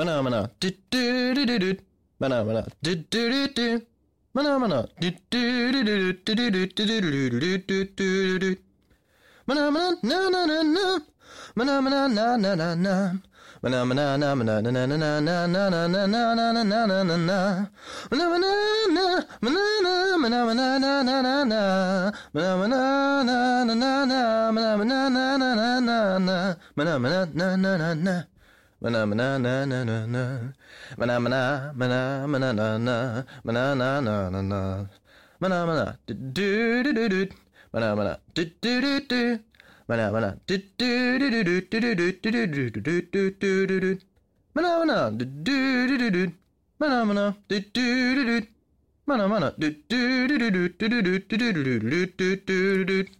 Mana mana do do do do do. Mana mana do do do do. Mana mana do do do do do do do do do. Mana mana na na na na. Mana mana na na na na. Mana mana na na na na na na na na na na na na. Mana mana na mana na mana mana na na na na. Mana mana na na na na mana mana na na na na na. Mana mana na na na na. Mana mana na na na na. Mana mana mana mana na na. Mana na na na na. Mana mana do do do do. Mana mana do do do do. Mana mana do do do do do do do do do do. Mana mana do do do do. Mana mana do do do do. Mana mana do do do do do do do do do do.